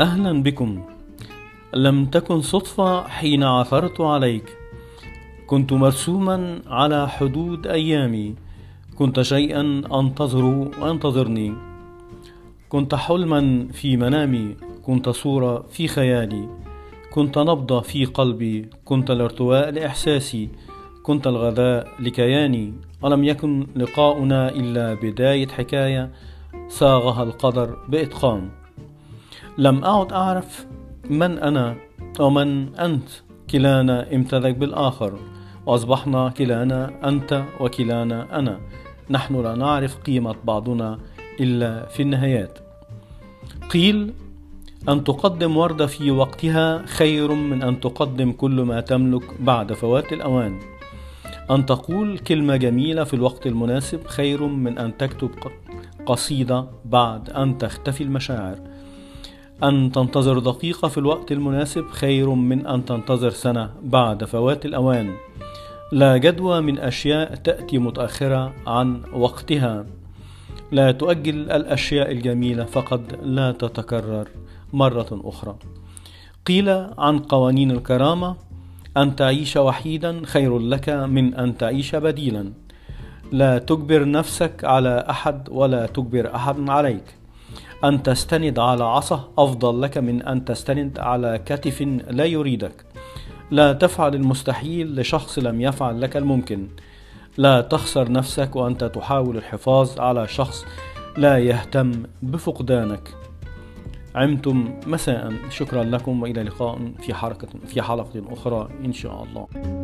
أهلا بكم. لم تكن صدفة حين عثرت عليك، كنت مرسوما على حدود أيامي، كنت شيئا أنتظره وأنتظرني، كنت حلما في منامي، كنت صورة في خيالي، كنت نبضة في قلبي، كنت الارتواء لإحساسي، كنت الغذاء لكياني. ألم يكن لقاؤنا إلا بداية حكاية صاغها القدر بإتقان. لم أعد أعرف من أنا أو من أنت، كلانا امتلك بالآخر وأصبحنا كلانا أنت وكلانا أنا، نحن لا نعرف قيمة بعضنا إلا في النهايات. قيل أن تقدم وردة في وقتها خير من أن تقدم كل ما تملك بعد فوات الأوان، أن تقول كلمة جميلة في الوقت المناسب خير من أن تكتب قصيدة بعد أن تختفي المشاعر، أن تنتظر دقيقة في الوقت المناسب خير من أن تنتظر سنة بعد فوات الأوان. لا جدوى من أشياء تأتي متأخرة عن وقتها. لا تؤجل الأشياء الجميلة فقد لا تتكرر مرة أخرى. قيل عن قوانين الكرامة أن تعيش وحيدا خير لك من أن تعيش بديلا. لا تجبر نفسك على أحد ولا تجبر أحد عليك. أن تستند على عصا أفضل لك من أن تستند على كتف لا يريدك. لا تفعل المستحيل لشخص لم يفعل لك الممكن. لا تخسر نفسك وأنت تحاول الحفاظ على شخص لا يهتم بفقدانك. عمتم مساء، شكرا لكم وإلى لقاء في حلقة أخرى إن شاء الله.